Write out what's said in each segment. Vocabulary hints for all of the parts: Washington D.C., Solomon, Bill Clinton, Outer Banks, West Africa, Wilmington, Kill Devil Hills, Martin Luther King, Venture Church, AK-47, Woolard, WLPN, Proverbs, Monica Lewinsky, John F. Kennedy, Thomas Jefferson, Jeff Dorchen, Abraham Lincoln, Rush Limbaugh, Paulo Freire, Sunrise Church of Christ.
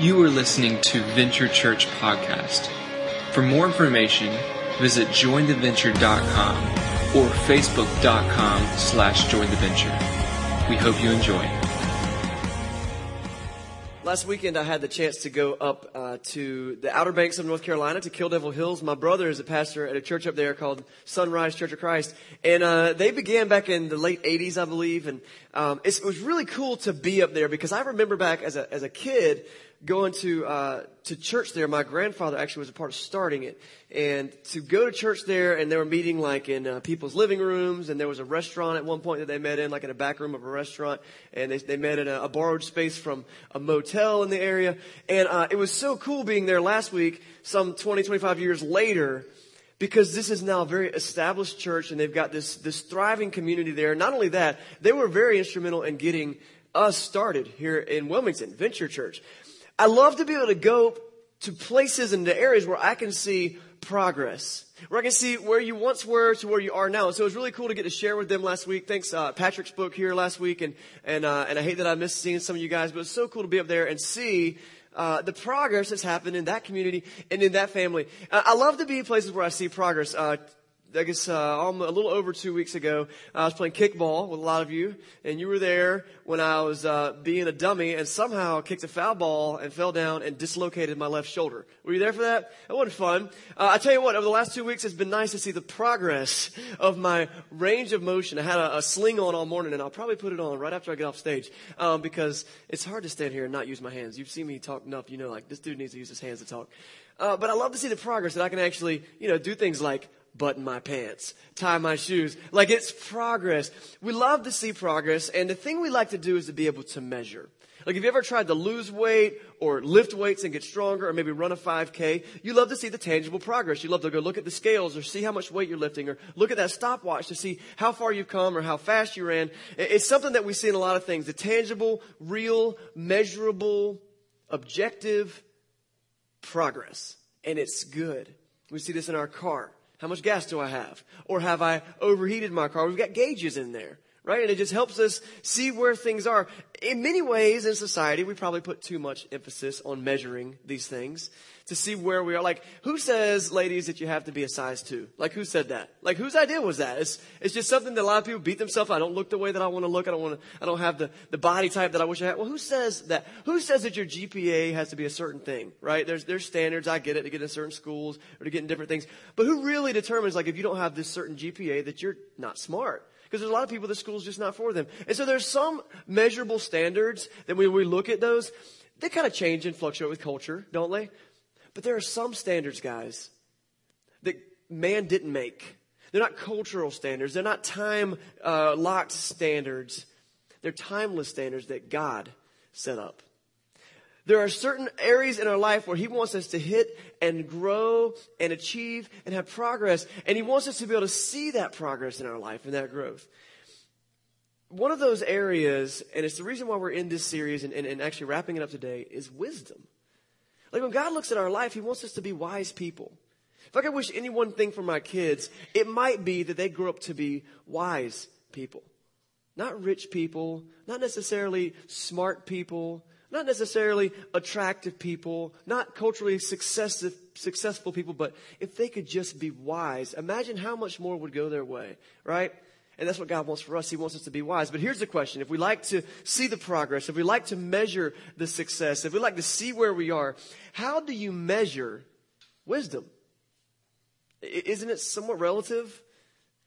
You are listening to Venture Church Podcast. For more information, visit jointheventure.com or facebook.com/jointheventure. We hope you enjoy. Last weekend, I had the chance to go up to the Outer Banks of North Carolina, to Kill Devil Hills. My brother is a pastor at a church up there called Sunrise Church of Christ. And they began back in the late 80s, I believe. And it was really cool to be up there because I remember back as a kid going to church there. My grandfather actually was a part of starting it. And to go to church there, and they were meeting like in people's living rooms, and there was a restaurant at one point that they met in, like in a back room of a restaurant, and they met in a borrowed space from a motel in the area. And it was so cool being there last week, some 20, 25 years later, because this is now a very established church, and they've got this thriving community there. Not only that, they were very instrumental in getting us started here in Wilmington, Venture Church. I love to be able to go to places and to areas where I can see progress, where I can see where you once were to where you are now. So it was really cool to get to share with them last week. Thanks, Patrick spoke here last week, and I hate that I missed seeing some of you guys, but it's so cool to be up there and see the progress that's happened in that community and in that family. I love to be in places where I see progress. I guess a little over 2 weeks ago, I was playing kickball with a lot of you, and you were there when I was being a dummy and somehow kicked a foul ball and fell down and dislocated my left shoulder. Were you there for that? That wasn't fun. I tell you what, over the last 2 weeks, it's been nice to see the progress of my range of motion. I had a sling on all morning, and I'll probably put it on right after I get off stage because it's hard to stand here and not use my hands. You've seen me talk enough, you know, like this dude needs to use his hands to talk. But I love to see the progress that I can actually, you know, do things like button my pants, tie my shoes. Like, it's progress. We love to see progress, and the thing we like to do is to be able to measure. Like, if you ever tried to lose weight or lift weights and get stronger or maybe run a 5K, you love to see the tangible progress. You love to go look at the scales or see how much weight you're lifting or look at that stopwatch to see how far you've come or how fast you ran. It's something that we see in a lot of things, the tangible, real, measurable, objective progress, and it's good. We see this in our car. How much gas do I have? Or have I overheated my car? We've got gauges in there, right? And it just helps us see where things are. In many ways in society, we probably put too much emphasis on measuring these things to see where we are. Like, who says, ladies, that you have to be a size 2? Like, who said that? Like, whose idea was that? It's just something that a lot of people beat themselves. I don't look the way that I want to look. I don't have the body type that I wish I had. Well, who says that? Who says that your GPA has to be a certain thing, right? There's standards. I get it, to get in certain schools or to get in different things. But who really determines, like, if you don't have this certain GPA, that you're not smart? Because there's a lot of people the school's just not for them. And so there's some measurable standards that when we look at those, they kind of change and fluctuate with culture, don't they? But there are some standards, guys, that man didn't make. They're not cultural standards. They're not time-locked standards. They're timeless standards that God set up. There are certain areas in our life where he wants us to hit and grow and achieve and have progress. And he wants us to be able to see that progress in our life and that growth. One of those areas, and it's the reason why we're in this series and actually wrapping it up today, is wisdom. Like, when God looks at our life, he wants us to be wise people. If I could wish any one thing for my kids, it might be that they grow up to be wise people. Not rich people, not necessarily smart people, not necessarily attractive people, not culturally successful people, but if they could just be wise, imagine how much more would go their way, right? And that's what God wants for us. He wants us to be wise. But here's the question. If we like to see the progress, if we like to measure the success, if we like to see where we are, how do you measure wisdom? Isn't it somewhat relative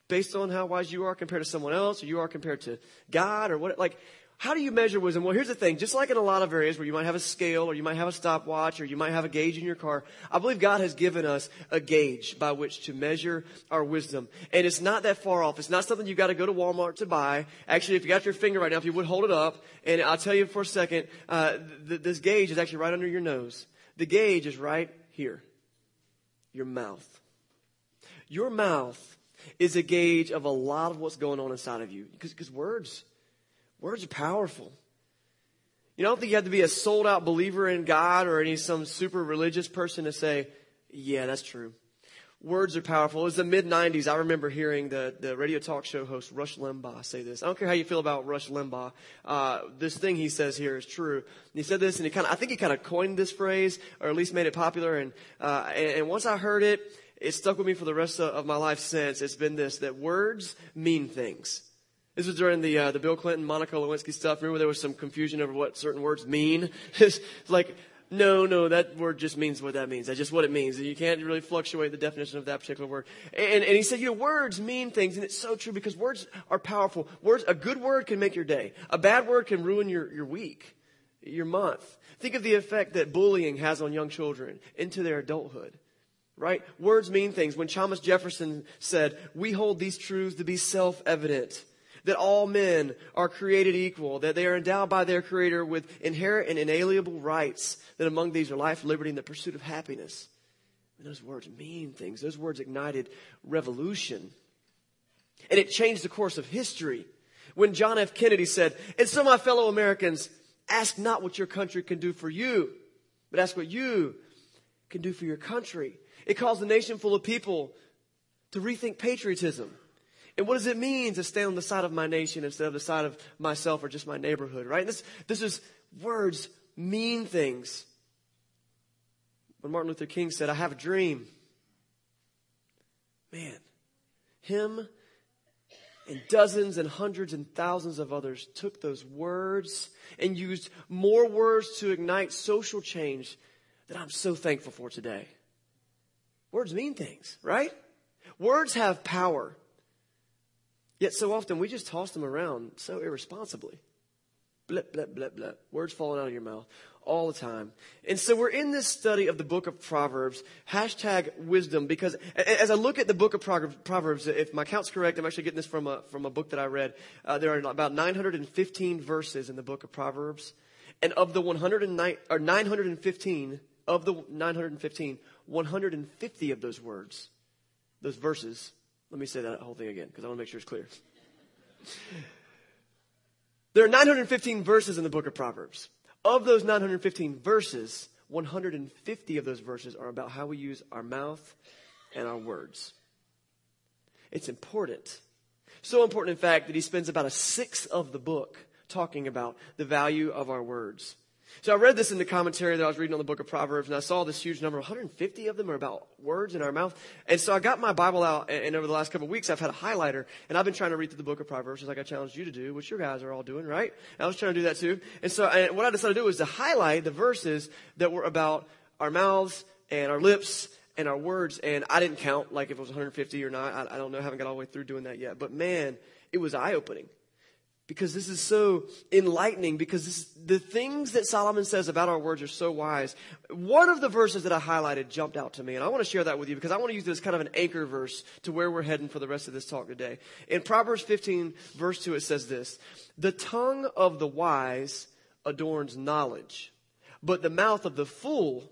based on how wise you are compared to someone else, or you are compared to God, or what? Like, how do you measure wisdom? Well, here's the thing. Just like in a lot of areas where you might have a scale or you might have a stopwatch or you might have a gauge in your car, I believe God has given us a gauge by which to measure our wisdom. And it's not that far off. It's not something you've got to go to Walmart to buy. Actually, if you got your finger right now, if you would hold it up, and I'll tell you for a second, this gauge is actually right under your nose. The gauge is right here, your mouth. Your mouth is a gauge of a lot of what's going on inside of you, because Words are powerful. You know, I don't think you have to be a sold-out believer in God or some super religious person to say, yeah, that's true. Words are powerful. It was the mid-90s. I remember hearing the radio talk show host Rush Limbaugh say this. I don't care how you feel about Rush Limbaugh. This thing he says here is true. And he said this, and I think he coined this phrase, or at least made it popular. And once I heard it, it stuck with me for the rest of my life since. It's been this, that words mean things. This was during the Bill Clinton, Monica Lewinsky stuff. Remember there was some confusion over what certain words mean? It's like, no, that word just means what that means. That's just what it means. You can't really fluctuate the definition of that particular word. And he said, words mean things. And it's so true because words are powerful. A good word can make your day. A bad word can ruin your week, your month. Think of the effect that bullying has on young children into their adulthood, right? Words mean things. When Thomas Jefferson said, "We hold these truths to be self-evident, that all men are created equal, that they are endowed by their Creator with inherent and inalienable rights, that among these are life, liberty, and the pursuit of happiness." And those words mean things. Those words ignited revolution. And it changed the course of history. When John F. Kennedy said, "And so my fellow Americans, ask not what your country can do for you, but ask what you can do for your country." It caused a nation full of people to rethink patriotism. And what does it mean to stand on the side of my nation instead of the side of myself or just my neighborhood, right? This is words mean things. When Martin Luther King said, "I have a dream." Man, him and dozens and hundreds and thousands of others took those words and used more words to ignite social change that I'm so thankful for today. Words mean things, right? Words have power. Yet so often we just toss them around so irresponsibly. Blip, blip, blip, blip. Words falling out of your mouth all the time. And so we're in this study of the book of Proverbs, #wisdom, because as I look at the book of Proverbs, if my count's correct, I'm actually getting this from a book that I read. There are about 915 verses in the book of Proverbs. And of the 915, 150 of those verses. Let me say that whole thing again because I want to make sure it's clear. There are 915 verses in the book of Proverbs. Of those 915 verses, 150 of those verses are about how we use our mouth and our words. It's important. So important, in fact, that he spends about 1/6 of the book talking about the value of our words. So I read this in the commentary that I was reading on the book of Proverbs, and I saw this huge number, 150 of them are about words in our mouth. And so I got my Bible out, and over the last couple of weeks, I've had a highlighter, and I've been trying to read through the book of Proverbs, just like I challenged you to do, which you guys are all doing, right? And I was trying to do that too. And so what I decided to do was to highlight the verses that were about our mouths and our lips and our words. And I didn't count, like if it was 150 or not. I don't know. I haven't got all the way through doing that yet. But man, it was eye-opening. Because this is so enlightening, because the things that Solomon says about our words are so wise. One of the verses that I highlighted jumped out to me, and I want to share that with you because I want to use this as kind of an anchor verse to where we're heading for the rest of this talk today. In Proverbs 15, verse 2, it says this: "The tongue of the wise adorns knowledge, but the mouth of the fool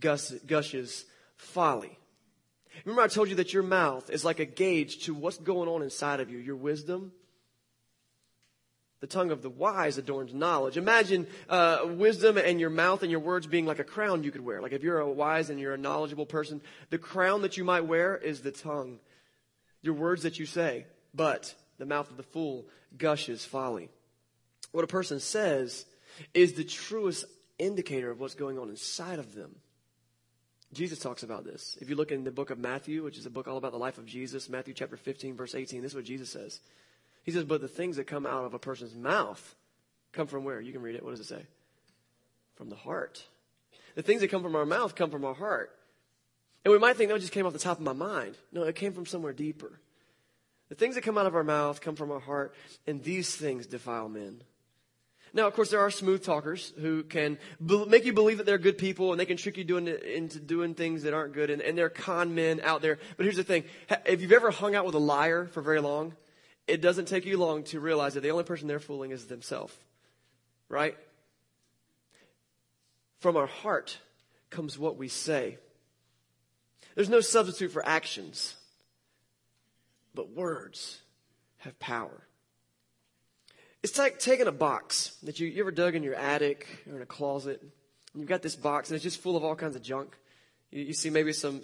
gushes folly." Remember I told you that your mouth is like a gauge to what's going on inside of you, your wisdom. The tongue of the wise adorns knowledge. Imagine wisdom and your mouth and your words being like a crown you could wear. Like if you're a wise and you're a knowledgeable person, the crown that you might wear is the tongue, your words that you say. But the mouth of the fool gushes folly. What a person says is the truest indicator of what's going on inside of them. Jesus talks about this. If you look in the book of Matthew, which is a book all about the life of Jesus, Matthew chapter 15, verse 18, this is what Jesus says. He says, "But the things that come out of a person's mouth come from where?" You can read it. What does it say? From the heart. The things that come from our mouth come from our heart. And we might think, "No, it just came off the top of my mind." No, it came from somewhere deeper. The things that come out of our mouth come from our heart, and these things defile men. Now, of course, there are smooth talkers who can make you believe that they're good people, and they can trick you into doing things that aren't good, and there are con men out there. But here's the thing. If you've ever hung out with a liar for very long, it doesn't take you long to realize that the only person they're fooling is themselves, right? From our heart comes what we say. There's no substitute for actions, but words have power. It's like taking a box that you ever dug in your attic or in a closet, and you've got this box and it's just full of all kinds of junk. You see maybe some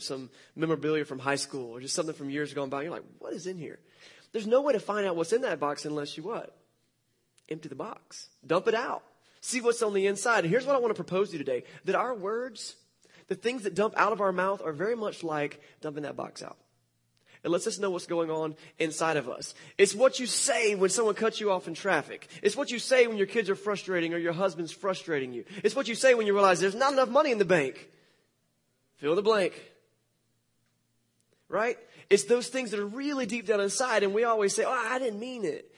memorabilia from high school or just something from years gone by. And you're like, what is in here? There's no way to find out what's in that box unless you what? Empty the box. Dump it out. See what's on the inside. And here's what I want to propose to you today. That our words, the things that dump out of our mouth are very much like dumping that box out. It lets us know what's going on inside of us. It's what you say when someone cuts you off in traffic. It's what you say when your kids are frustrating or your husband's frustrating you. It's what you say when you realize there's not enough money in the bank. Fill in the blank. Right? It's those things that are really deep down inside, and we always say, oh, I didn't mean it.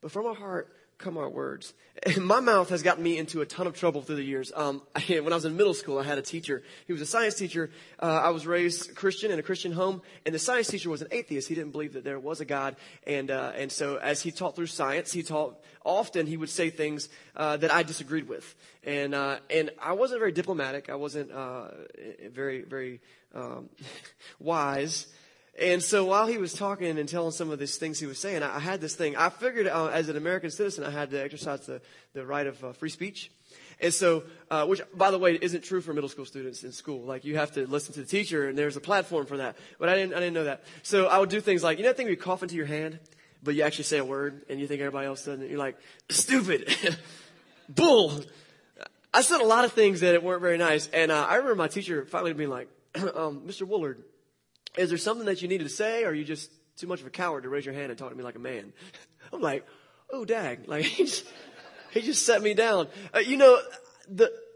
But from our heart come our words. And my mouth has gotten me into a ton of trouble through the years. When I was in middle school, I had a teacher. He was a science teacher. I was raised Christian in a Christian home, and the science teacher was an atheist. He didn't believe that there was a God. And so as he taught through science, he would say things that I disagreed with. And I wasn't very diplomatic. I wasn't very, very wise. And so while he was talking and telling some of these things he was saying, I had this thing. I figured as an American citizen, I had to exercise the right of free speech. And so, which, by the way, isn't true for middle school students in school. Like, you have to listen to the teacher, and there's a platform for that. But I didn't know that. So I would do things like, you know that thing where you cough into your hand, but you actually say a word, and you think everybody else doesn't? You're like, stupid. Bull. I said a lot of things that weren't very nice. And I remember my teacher finally being like, Mr. Woolard, is there something that you needed to say, or are you just too much of a coward to raise your hand and talk to me like a man? I'm like, oh, dag. Like, he just set me down.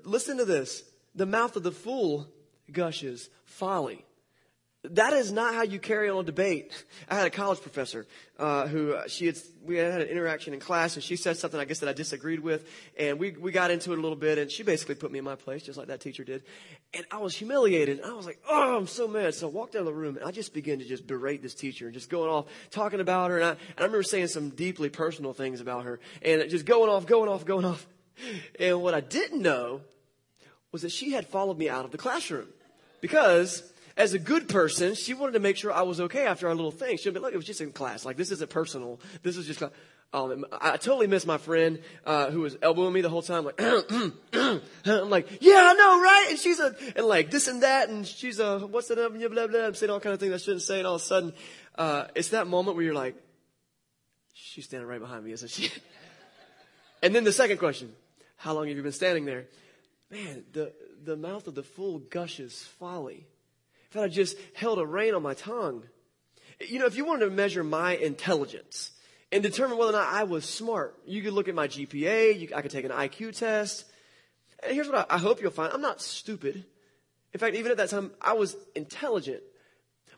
Listen to this. The mouth of the fool gushes folly. That is not how you carry on a debate. I had a college professor we had an interaction in class, and she said something, I guess, that I disagreed with. And we got into it a little bit, and she basically put me in my place, just like that teacher did. And I was humiliated. And I was like, oh, I'm so mad. So I walked out of the room, and I just began to just berate this teacher and just going off, talking about her. And I remember saying some deeply personal things about her and just going off. And what I didn't know was that she had followed me out of the classroom because as a good person, she wanted to make sure I was okay after our little thing. She'll be like, it was just in class. Like, this isn't personal. This is just class. I totally miss my friend who was elbowing me the whole time. Like, I'm like, yeah, I know, right? And she's like this and that. And she's what's that? Blah, blah, blah. I'm saying all kind of things I shouldn't say. And all of a sudden, it's that moment where you're like, she's standing right behind me, isn't she? And then the second question, how long have you been standing there? Man, the mouth of the fool gushes folly. I thought I just held a rein on my tongue. You know, if you wanted to measure my intelligence and determine whether or not I was smart, you could look at my GPA. I could take an IQ test. And here's what I hope you'll find. I'm not stupid. In fact, even at that time, I was intelligent,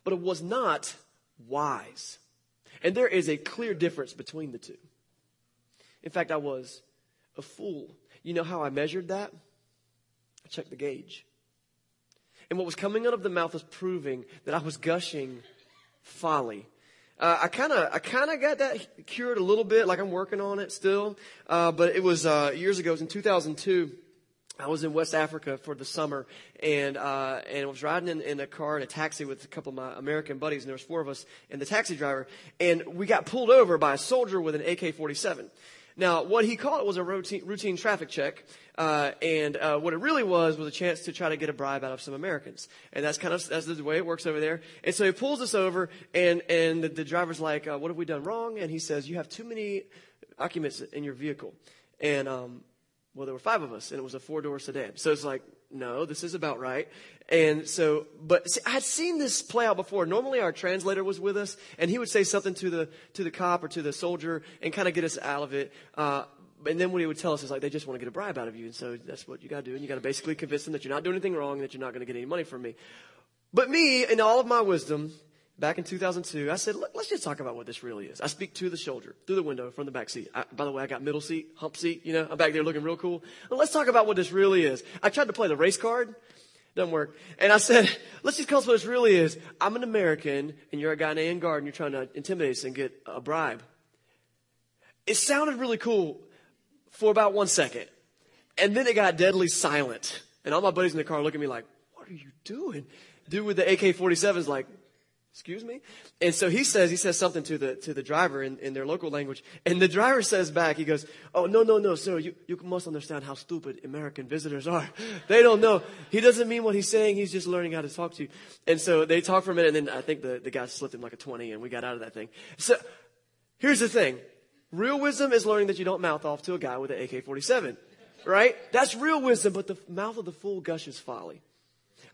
but I was not wise. And there is a clear difference between the two. In fact, I was a fool. You know how I measured that? I checked the gauge. And what was coming out of the mouth was proving that I was gushing folly. I kind of got that cured a little bit, like I'm working on it still. But it was years ago. It was in 2002. I was in West Africa for the summer, and I was riding in a car in a taxi with a couple of my American buddies, and there was four of us and the taxi driver. And we got pulled over by a soldier with an AK-47. Now, what he called it was a routine traffic check, and what it really was a chance to try to get a bribe out of some Americans. And that's the way it works over there. And so he pulls us over, and the driver's like, what have we done wrong? And he says, you have too many occupants in your vehicle. And, there were five of us, and it was a four-door sedan. So it's like, no, this is about right. And so, but see, I had seen this play out before. Normally our translator was with us, and he would say something to the cop or to the soldier and kind of get us out of it. And then what he would tell us is like, they just want to get a bribe out of you. And so that's what you got to do. And you got to basically convince them that you're not doing anything wrong, and that you're not going to get any money from me. But me, in all of my wisdom, back in 2002, I said, let's just talk about what this really is. I speak to the soldier through the window from the back seat. By the way, I got middle seat, hump seat. You know, I'm back there looking real cool. Well, let's talk about what this really is. I tried to play the race card. Doesn't work. And I said, let's just call it what this really is. I'm an American, and you're a Ghanaian guard, and you're trying to intimidate us and get a bribe. It sounded really cool for about 1 second. And then it got deadly silent. And all my buddies in the car look at me like, what are you doing? Dude with the AK-47 is like, Excuse me? And so he says something to the driver in their local language. And the driver says back, he goes, "Oh, no, sir, you must understand how stupid American visitors are. They don't know. He doesn't mean what he's saying. He's just learning how to talk to you." And so they talk for a minute, and then I think the guy slipped him like a 20, and we got out of that thing. So here's the thing. Real wisdom is learning that you don't mouth off to a guy with an AK-47, right? That's real wisdom, but the mouth of the fool gushes folly.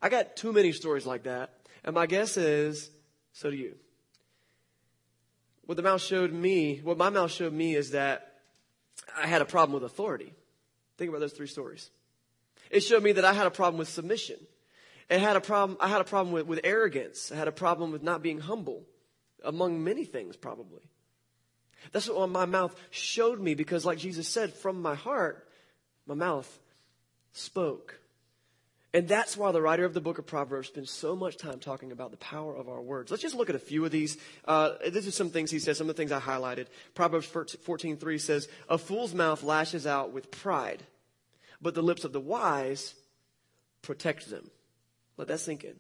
I got too many stories like that, and my guess is... so do you. What my mouth showed me is that I had a problem with authority. Think about those three stories. It showed me that I had a problem with submission. I had a problem with arrogance. I had a problem with not being humble, among many things probably. That's what my mouth showed me, because like Jesus said, from my heart, my mouth spoke. And that's why the writer of the book of Proverbs spends so much time talking about the power of our words. Let's just look at a few of these. This is some things he says, some of the things I highlighted. Proverbs 14:3 says, "A fool's mouth lashes out with pride, but the lips of the wise protect them." Let that sink in.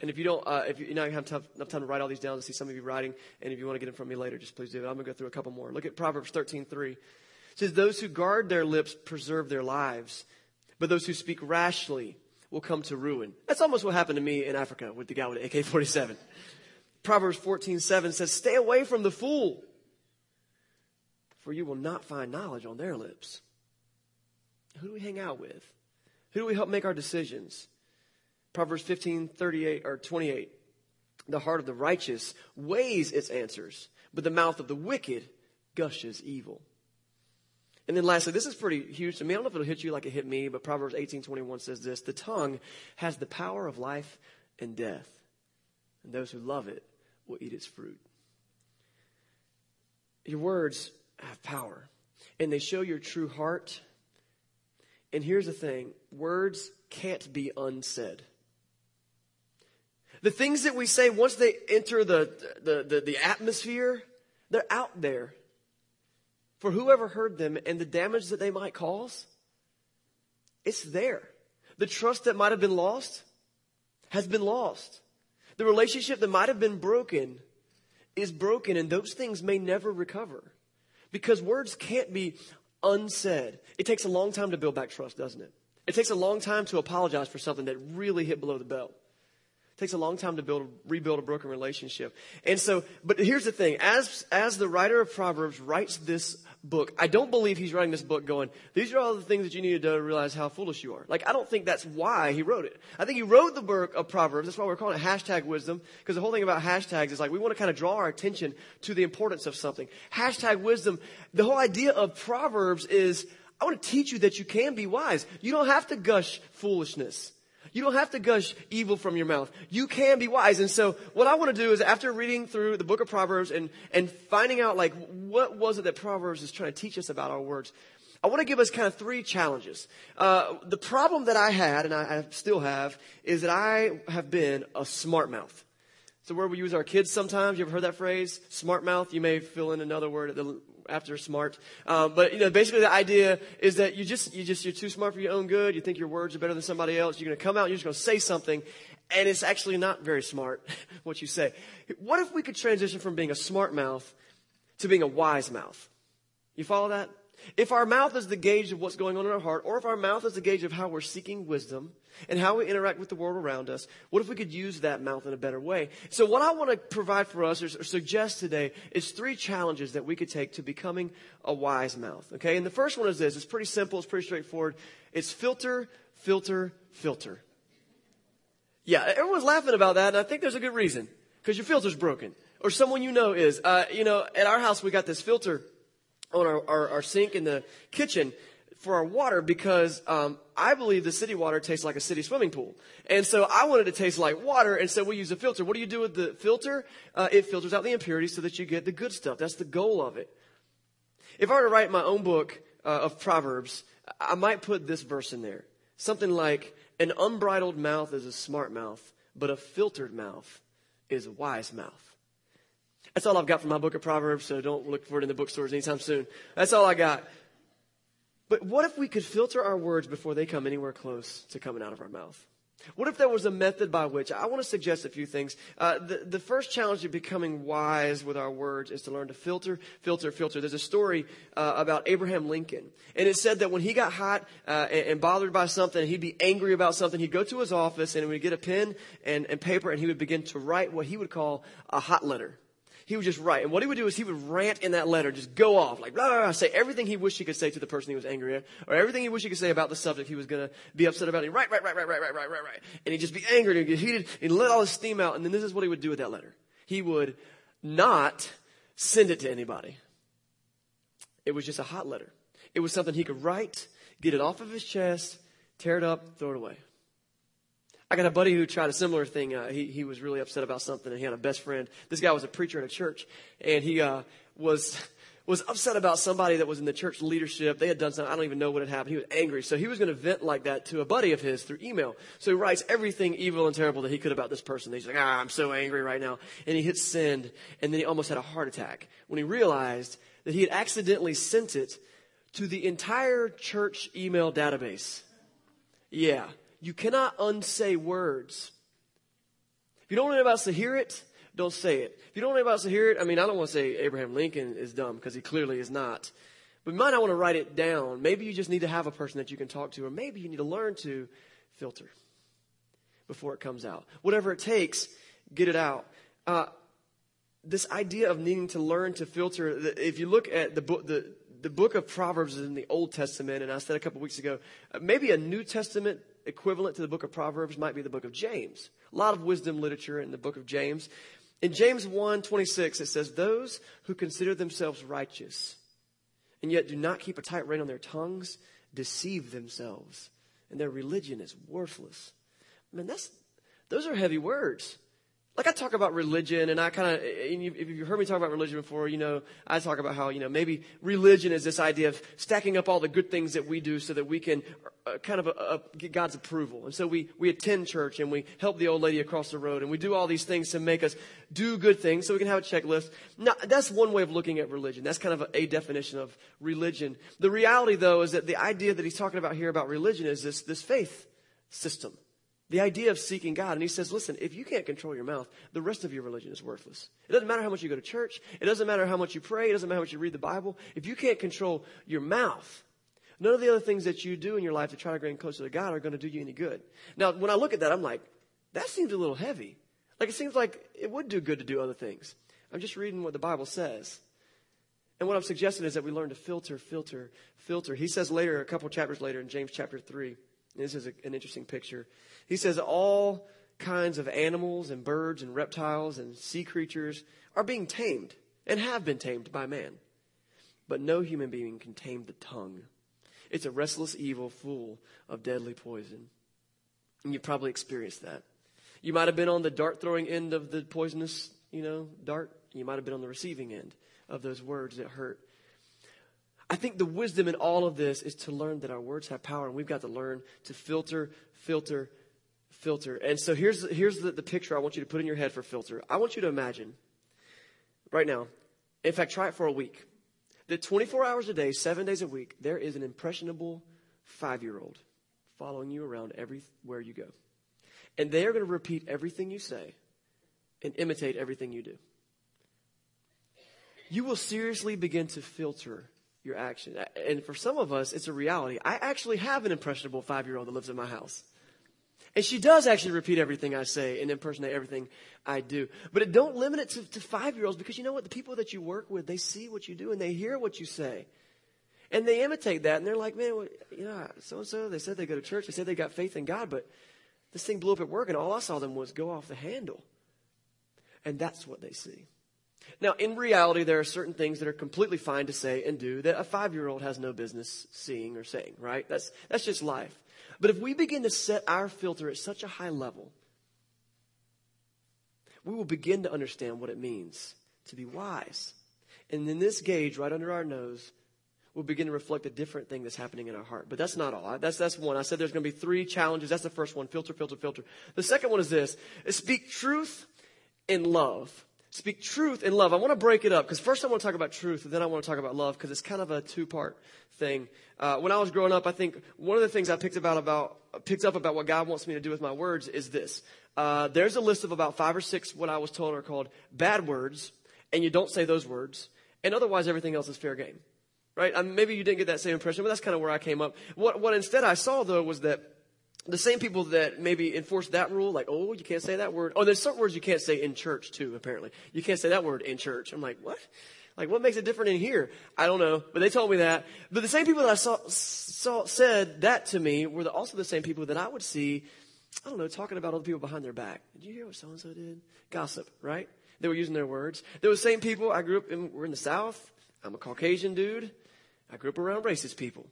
And if you don't, if you're not going to have enough time to write all these down, I see some of you writing, and if you want to get them from me later, just please do it. I'm going to go through a couple more. Look at Proverbs 13:3. It says, "Those who guard their lips preserve their lives, but those who speak rashly will come to ruin." That's almost what happened to me in Africa with the guy with the AK-47. Proverbs 14:7 says, "Stay away from the fool, for you will not find knowledge on their lips." Who do we hang out with? Who do we help make our decisions? Proverbs 15:28. "The heart of the righteous weighs its answers, but the mouth of the wicked gushes evil." And then lastly, this is pretty huge to me. I don't know if it'll hit you like it hit me, but Proverbs 18:21 says this: "The tongue has the power of life and death, and those who love it will eat its fruit." Your words have power, and they show your true heart. And here's the thing: words can't be unsaid. The things that we say, once they enter the atmosphere, they're out there for whoever heard them, and the damage that they might cause, it's there. The trust that might have been lost has been lost. The relationship that might have been broken is broken, and those things may never recover because words can't be unsaid. It takes a long time to build back trust, doesn't it? It takes a long time to apologize for something that really hit below the belt. It takes a long time to rebuild a broken relationship. And so, but here's the thing. As the writer of Proverbs writes this book, I don't believe he's writing this book going, "These are all the things that you need to do to realize how foolish you are." Like, I don't think that's why he wrote it. I think he wrote the book of Proverbs. That's why we're calling it hashtag wisdom, because the whole thing about hashtags is like we want to kind of draw our attention to the importance of something. Hashtag wisdom. The whole idea of Proverbs is I want to teach you that you can be wise. You don't have to gush foolishness. You don't have to gush evil from your mouth. You can be wise. And so what I want to do is, after reading through the book of Proverbs and finding out like what was it that Proverbs is trying to teach us about our words, I want to give us kind of three challenges. The problem that I had, and I still have, is that I have been a smart mouth. It's a word we use our kids sometimes. You ever heard that phrase? Smart mouth. You may fill in another word after smart. But, you know, basically the idea is that you're too smart for your own good. You think your words are better than somebody else. You're going to come out and you're just going to say something, and it's actually not very smart what you say. What if we could transition from being a smart mouth to being a wise mouth? You follow that? If our mouth is the gauge of what's going on in our heart, or if our mouth is the gauge of how we're seeking wisdom and how we interact with the world around us, what if we could use that mouth in a better way? So what I want to provide for us or suggest today is three challenges that we could take to becoming a wise mouth. Okay, and the first one is this. It's pretty simple. It's pretty straightforward. It's filter, filter, filter. Yeah, everyone's laughing about that, and I think there's a good reason, because your filter's broken, or someone you know is. At our house, we got this filter on our sink in the kitchen for our water, because I believe the city water tastes like a city swimming pool. And so I wanted to taste like water, and so we use a filter. What do you do with the filter? It filters out the impurities so that you get the good stuff. That's the goal of it. If I were to write my own book of Proverbs, I might put this verse in there. Something like, "An unbridled mouth is a smart mouth, but a filtered mouth is a wise mouth." That's all I've got from my book of Proverbs, so don't look for it in the bookstores anytime soon. That's all I got. But what if we could filter our words before they come anywhere close to coming out of our mouth? What if there was a method by which? I want to suggest a few things. The first challenge of becoming wise with our words is to learn to filter. There's a story about Abraham Lincoln. And it said that when he got hot and bothered by something, he'd be angry about something. He'd go to his office and he would get a pen and paper and he would begin to write what he would call a hot letter. He would just write. And what he would do is he would rant in that letter, just go off, like blah, blah, blah, say everything he wished he could say to the person he was angry at, or everything he wished he could say about the subject he was going to be upset about. He'd write. And he'd just be angry and he'd get heated and let all his steam out. And then this is what he would do with that letter. He would not send it to anybody. It was just a hot letter. It was something he could write, get it off of his chest, tear it up, throw it away. I got a buddy who tried a similar thing. He was really upset about something, and he had a best friend. This guy was a preacher in a church, and he was upset about somebody that was in the church leadership. They had done something. I don't even know what had happened. He was angry. So he was going to vent like that to a buddy of his through email. So he writes everything evil and terrible that he could about this person. He's like, I'm so angry right now. And he hits send, and then he almost had a heart attack when he realized that he had accidentally sent it to the entire church email database. Yeah. You cannot unsay words. If you don't want anybody else to hear it, don't say it. If you don't want anybody else to hear it, I mean, I don't want to say Abraham Lincoln is dumb because he clearly is not. But you might not want to write it down. Maybe you just need to have a person that you can talk to, or maybe you need to learn to filter before it comes out. Whatever it takes, get it out. This idea of needing to learn to filter, if you look at the book, the book of Proverbs is in the Old Testament, and I said a couple weeks ago, maybe a New Testament equivalent to the book of Proverbs might be the book of James. A lot of wisdom literature in the book of James. In James 1:26, it says, those who consider themselves righteous and yet do not keep a tight rein on their tongues deceive themselves, and their religion is worthless. Man, those are heavy words. Like, I talk about religion, and if you've heard me talk about religion before, you know, I talk about how, you know, maybe religion is this idea of stacking up all the good things that we do so that we can get God's approval. And so we attend church, and we help the old lady across the road, and we do all these things to make us do good things so we can have a checklist. Now, that's one way of looking at religion. That's kind of a definition of religion. The reality, though, is that the idea that he's talking about here about religion is this faith system. The idea of seeking God. And he says, listen, if you can't control your mouth, the rest of your religion is worthless. It doesn't matter how much you go to church. It doesn't matter how much you pray. It doesn't matter how much you read the Bible. If you can't control your mouth, none of the other things that you do in your life to try to get closer to God are going to do you any good. Now, when I look at that, I'm like, that seems a little heavy. Like, it seems like it would do good to do other things. I'm just reading what the Bible says. And what I'm suggesting is that we learn to filter. He says later, a couple chapters later in James chapter 3, this is an interesting picture. He says all kinds of animals and birds and reptiles and sea creatures are being tamed and have been tamed by man. But no human being can tame the tongue. It's a restless evil full of deadly poison. And you've probably experienced that. You might have been on the dart-throwing end of the poisonous, dart. You might have been on the receiving end of those words that hurt. I think the wisdom in all of this is to learn that our words have power, and we've got to learn to filter. And so here's the picture I want you to put in your head for filter. I want you to imagine right now, in fact, try it for a week, that 24 hours a day, 7 days a week, there is an impressionable 5-year-old following you around everywhere you go. And they are going to repeat everything you say and imitate everything you do. You will seriously begin to filter your action. And for some of us, it's a reality. I actually have an impressionable 5-year-old that lives in my house. And she does actually repeat everything I say and impersonate everything I do. But don't limit it to 5-year-olds, because you know what? The people that you work with, they see what you do and they hear what you say. And they imitate that. And they're like, man, so-and-so, they said they go to church. They said they got faith in God. But this thing blew up at work, and all I saw them was go off the handle. And that's what they see. Now, in reality, there are certain things that are completely fine to say and do that a 5-year-old has no business seeing or saying, right? That's just life. But if we begin to set our filter at such a high level, we will begin to understand what it means to be wise. And then this gauge right under our nose will begin to reflect a different thing that's happening in our heart. But that's not all. That's one. I said there's going to be 3 challenges. That's the first one, filter. The second one is this: speak truth in love. Speak truth and love. I want to break it up because first I want to talk about truth and then I want to talk about love because it's kind of a two-part thing. When I was growing up, I think one of the things I picked up about what God wants me to do with my words is this. There's a list of about 5 or 6 what I was told are called bad words, and you don't say those words, and otherwise everything else is fair game, right? Maybe you didn't get that same impression, but that's kind of where I came up. What instead I saw, though, was that the same people that maybe enforce that rule, like, oh, you can't say that word. Oh, there's certain words you can't say in church, too, apparently. You can't say that word in church. I'm like, what? Like, what makes it different in here? I don't know, but they told me that. But the same people that I saw said that to me were also the same people that I would see, I don't know, talking about other people behind their back. Did you hear what so-and-so did? Gossip, right? They were using their words. They were the same people. I grew up in, we're in the South. I'm a Caucasian dude. I grew up around racist people.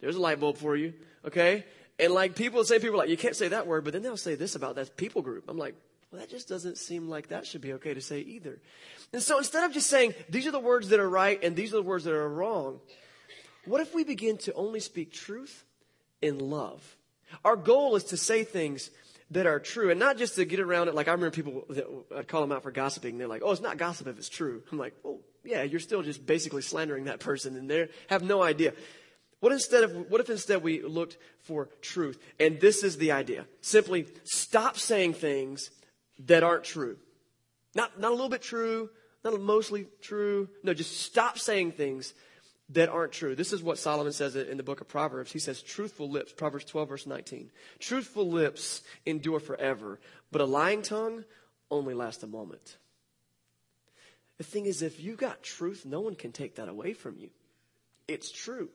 There's a light bulb for you, okay? And like people are like, you can't say that word, but then they'll say this about that people group. I'm like, well, that just doesn't seem like that should be okay to say either. And so instead of just saying, these are the words that are right and these are the words that are wrong, what if we begin to only speak truth in love? Our goal is to say things that are true and not just to get around it. Like I remember people that I'd call them out for gossiping. And they're like, oh, it's not gossip if it's true. I'm like, well, yeah, you're still just basically slandering that person and they have no idea. What if instead we looked for truth? And this is the idea. Simply stop saying things that aren't true. Not a little bit true, not mostly true. No, just stop saying things that aren't true. This is what Solomon says in the book of Proverbs. He says, truthful lips, Proverbs 12, verse 19. Truthful lips endure forever, but a lying tongue only lasts a moment. The thing is, if you got truth, no one can take that away from you. It's true.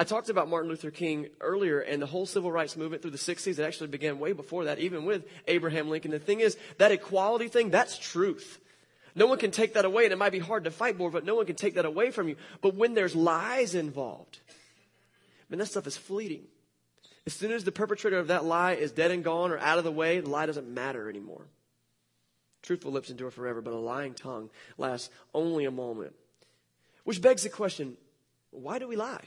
I talked about Martin Luther King earlier and the whole civil rights movement through the 60s. It actually began way before that, even with Abraham Lincoln. The thing is, that equality thing, that's truth. No one can take that away, and it might be hard to fight for, but no one can take that away from you. But when there's lies involved, man, that stuff is fleeting. As soon as the perpetrator of that lie is dead and gone or out of the way, the lie doesn't matter anymore. Truthful lips endure forever, but a lying tongue lasts only a moment. Which begs the question, why do we lie?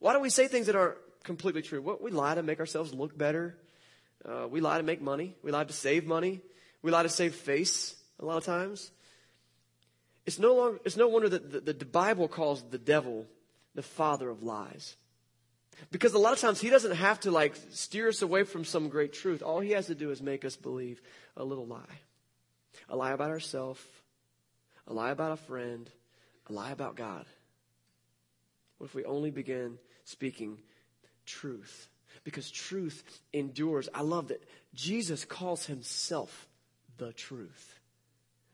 Why do we say things that aren't completely true? Well, we lie to make ourselves look better. We lie to make money. We lie to save money. We lie to save face a lot of times. It's no wonder that the Bible calls the devil the father of lies. Because a lot of times he doesn't have to like steer us away from some great truth. All he has to do is make us believe a little lie. A lie about ourselves. A lie about a friend. A lie about God. What if we only begin speaking truth? Because truth endures. I love that Jesus calls himself the truth.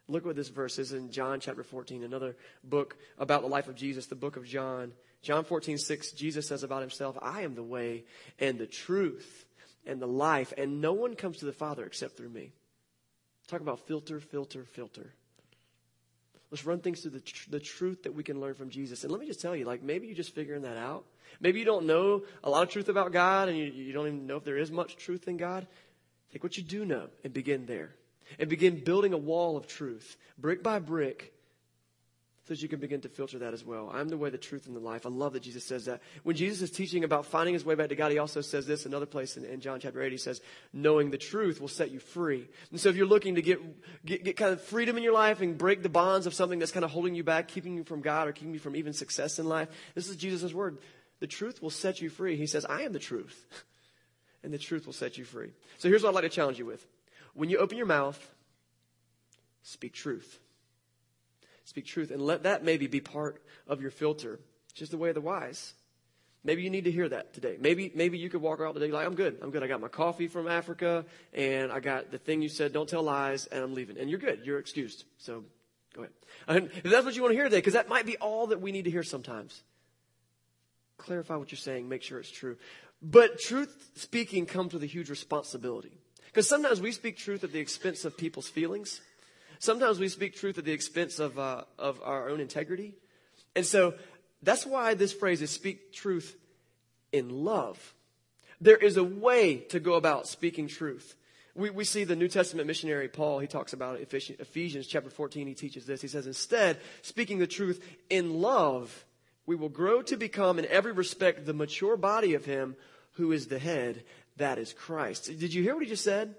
Look what this verse is in John chapter 14, another book about the life of Jesus, the book of John. John 14:6, Jesus says about himself, I am the way and the truth and the life, and no one comes to the Father except through me. Talk about filter, filter, filter. Let's run things through the truth that we can learn from Jesus. And let me just tell you, like maybe you're just figuring that out. Maybe you don't know a lot of truth about God and you don't even know if there is much truth in God. Take what you do know and begin there. And begin building a wall of truth, brick by brick, so that you can begin to filter that as well. I'm the way, the truth, and the life. I love that Jesus says that. When Jesus is teaching about finding his way back to God, he also says this another place in John chapter 8. He says, knowing the truth will set you free. And so if you're looking to get kind of freedom in your life and break the bonds of something that's kind of holding you back, keeping you from God or keeping you from even success in life, this is Jesus' word. The truth will set you free. He says, I am the truth. And the truth will set you free. So here's what I'd like to challenge you with. When you open your mouth, speak truth. Speak truth. And let that maybe be part of your filter. It's just the way of the wise. Maybe you need to hear that today. Maybe you could walk out today like, I'm good. I got my coffee from Africa, and I got the thing you said, don't tell lies, and I'm leaving. And you're good. You're excused. So go ahead. And if that's what you want to hear today, because that might be all that we need to hear sometimes. Clarify what you're saying. Make sure it's true. But truth speaking comes with a huge responsibility. Because sometimes we speak truth at the expense of people's feelings. Sometimes we speak truth at the expense of our own integrity. And so that's why this phrase is speak truth in love. There is a way to go about speaking truth. We see the New Testament missionary Paul, he talks about it, Ephesians chapter 14, he teaches this. He says, instead, speaking the truth in love, we will grow to become in every respect the mature body of him who is the head, that is Christ. Did you hear what he just said?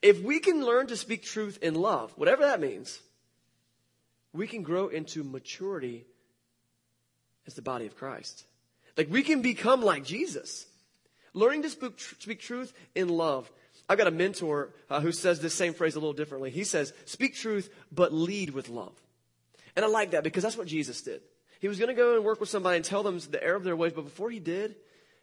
If we can learn to speak truth in love, whatever that means, we can grow into maturity as the body of Christ. Like, we can become like Jesus. Learning to speak truth in love. I've got a mentor who says this same phrase a little differently. He says, speak truth, but lead with love. And I like that because that's what Jesus did. He was going to go and work with somebody and tell them the error of their ways. But before he did,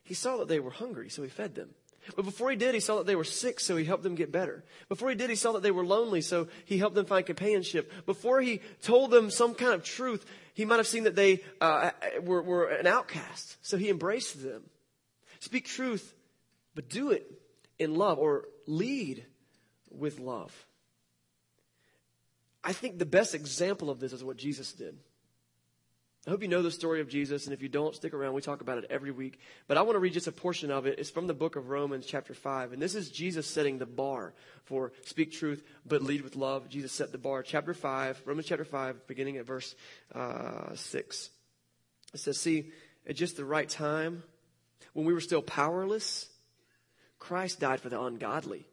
he saw that they were hungry, so he fed them. But before he did, he saw that they were sick, so he helped them get better. Before he did, he saw that they were lonely, so he helped them find companionship. Before he told them some kind of truth, he might have seen that they were an outcast, so he embraced them. Speak truth, but do it in love, or lead with love. I think the best example of this is what Jesus did. I hope you know the story of Jesus, and if you don't, stick around. We talk about it every week. But I want to read just a portion of it. It's from the book of Romans, chapter 5. And this is Jesus setting the bar for speak truth, but lead with love. Jesus set the bar. Chapter 5, Romans chapter 5, beginning at verse 6. It says, see, at just the right time, when we were still powerless, Christ died for the ungodly.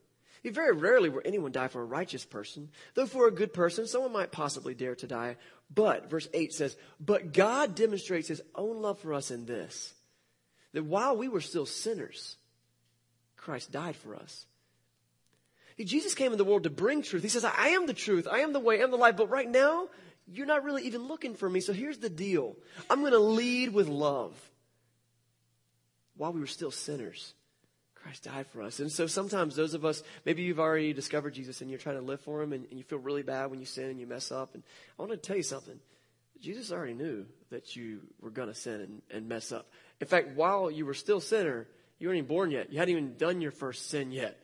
Very rarely will anyone die for a righteous person, though for a good person, someone might possibly dare to die. But, verse 8 says, but God demonstrates his own love for us in this, that while we were still sinners, Christ died for us. Jesus came in the world to bring truth. He says, I am the truth. I am the way. I am the life. But right now, you're not really even looking for me. So here's the deal. I'm going to lead with love. While we were still sinners, Christ died for us. And so sometimes those of us, maybe you've already discovered Jesus and you're trying to live for him, and you feel really bad when you sin and you mess up. And I want to tell you something. Jesus already knew that you were going to sin and mess up. In fact, while you were still a sinner, you weren't even born yet. You hadn't even done your first sin yet.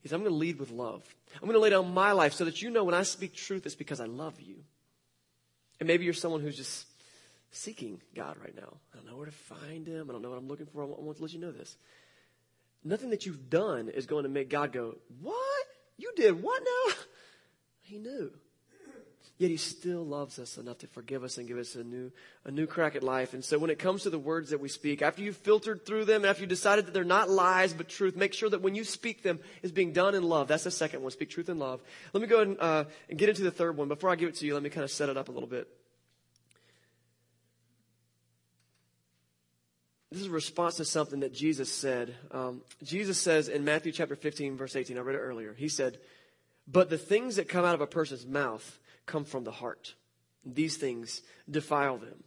He said, I'm going to lead with love. I'm going to lay down my life so that you know when I speak truth, it's because I love you. And maybe you're someone who's just seeking God right now. I don't know where to find him. I don't know what I'm looking for. I want to let you know this. Nothing that you've done is going to make God go, what? You did what now? He knew. Yet he still loves us enough to forgive us and give us a new crack at life. And so when it comes to the words that we speak, after you've filtered through them, and after you've decided that they're not lies but truth, make sure that when you speak them, it's being done in love. That's the second one, speak truth in love. Let me go ahead and get into the third one. Before I give it to you, let me kind of set it up a little bit. This is a response to something that Jesus said. Jesus says in Matthew chapter 15, verse 18, I read it earlier. He said, but the things that come out of a person's mouth come from the heart. These things defile them.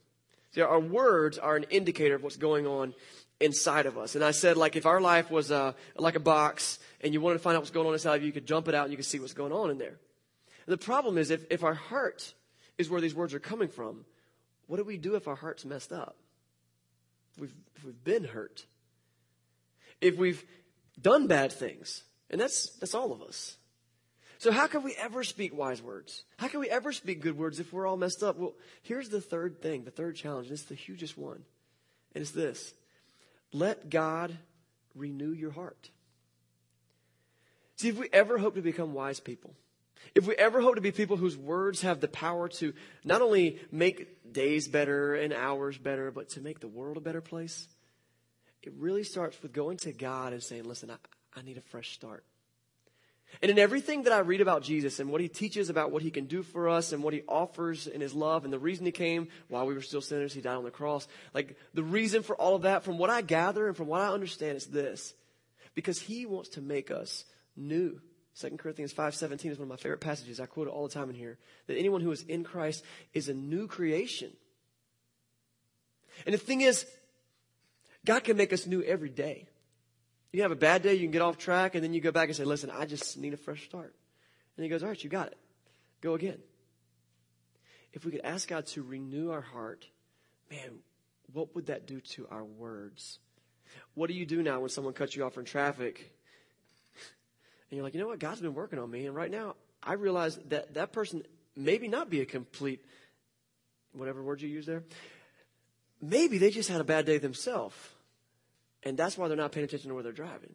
See, our words are an indicator of what's going on inside of us. And I said, like, if our life was like a box and you wanted to find out what's going on inside of you, you could dump it out and you could see what's going on in there. And the problem is if our heart is where these words are coming from, what do we do if our heart's messed up? If we've been hurt, if we've done bad things, and that's all of us. So how can we ever speak wise words? How can we ever speak good words if we're all messed up? Well, here's the third thing, the third challenge, and it's the hugest one. And it's this: let God renew your heart. See, if we ever hope to become wise people, if we ever hope to be people whose words have the power to not only make days better and hours better, but to make the world a better place, it really starts with going to God and saying, listen, I need a fresh start. And in everything that I read about Jesus and what he teaches about what he can do for us and what he offers in his love and the reason he came while we were still sinners, he died on the cross. Like, the reason for all of that, from what I gather and from what I understand, is this: because he wants to make us new. 2 Corinthians 5:17 is one of my favorite passages. I quote it all the time in here. That anyone who is in Christ is a new creation. And the thing is, God can make us new every day. You can have a bad day, you can get off track, and then you go back and say, listen, I just need a fresh start. And he goes, all right, you got it. Go again. If we could ask God to renew our heart, man, what would that do to our words? What do you do now when someone cuts you off in traffic? And you're like, you know what? God's been working on me. And right now, I realize that that person maybe not be a complete, whatever word you use there. Maybe they just had a bad day themselves. And that's why they're not paying attention to where they're driving.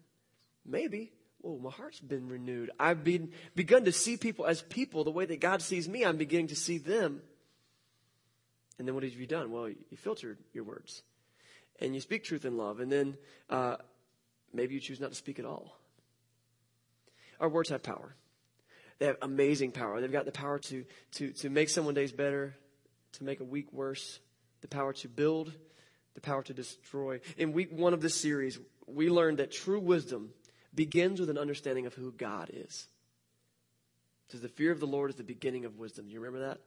Maybe, whoa, my heart's been renewed. I've begun to see people as people the way that God sees me. I'm beginning to see them. And then what have you done? Well, you filtered your words. And you speak truth in love. And then maybe you choose not to speak at all. Our words have power. They have amazing power. They've got the power to make someone's days better, to make a week worse, the power to build, the power to destroy. In week one of this series, we learned that true wisdom begins with an understanding of who God is. Because the fear of the Lord is the beginning of wisdom. Do you remember that?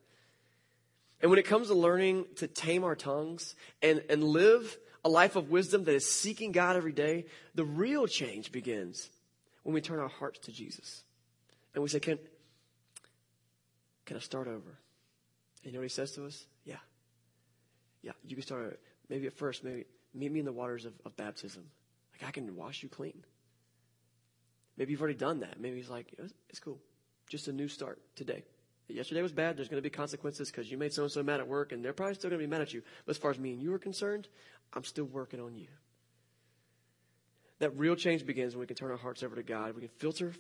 And when it comes to learning to tame our tongues and live a life of wisdom that is seeking God every day, the real change begins when we turn our hearts to Jesus. And we say, can I start over? And you know what he says to us? Yeah. Yeah, you can start over. Maybe at first, maybe meet me in the waters of baptism. Like, I can wash you clean. Maybe you've already done that. Maybe he's like, it's cool. Just a new start today. Yesterday was bad. There's going to be consequences because you made so-and-so mad at work, and they're probably still going to be mad at you. But as far as me and you are concerned, I'm still working on you. That real change begins when we can turn our hearts over to God. We can filter,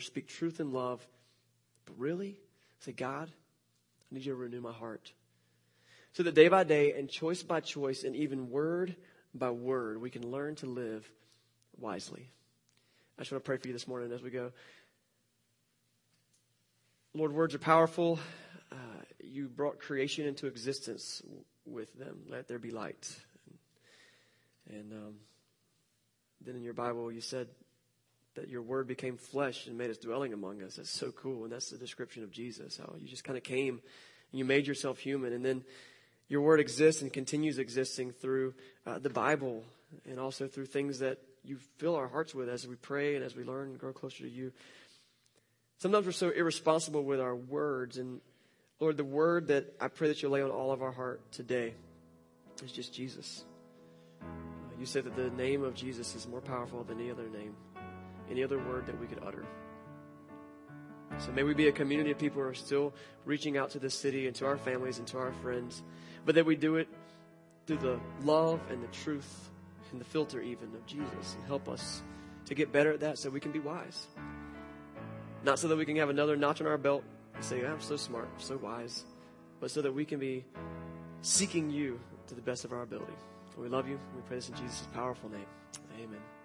speak truth in love. But really, say, God, I need you to renew my heart. So that day by day and choice by choice and even word by word, we can learn to live wisely. I just want to pray for you this morning as we go. Lord, words are powerful. You brought creation into existence with them. Let there be light. And then in your Bible, you said that your word became flesh and made its dwelling among us. That's so cool. And that's the description of Jesus, how you just kind of came and you made yourself human. And then your word exists and continues existing through the Bible and also through things that you fill our hearts with as we pray and as we learn and grow closer to you. Sometimes we're so irresponsible with our words. And Lord, the word that I pray that you lay on all of our heart today is just Jesus. You say that the name of Jesus is more powerful than any other name, any other word that we could utter. So may we be a community of people who are still reaching out to this city and to our families and to our friends, but that we do it through the love and the truth and the filter even of Jesus, and help us to get better at that so we can be wise. Not so that we can have another notch on our belt and say, I'm so smart, so wise, but so that we can be seeking you to the best of our ability. We love you. We pray this in Jesus' powerful name. Amen.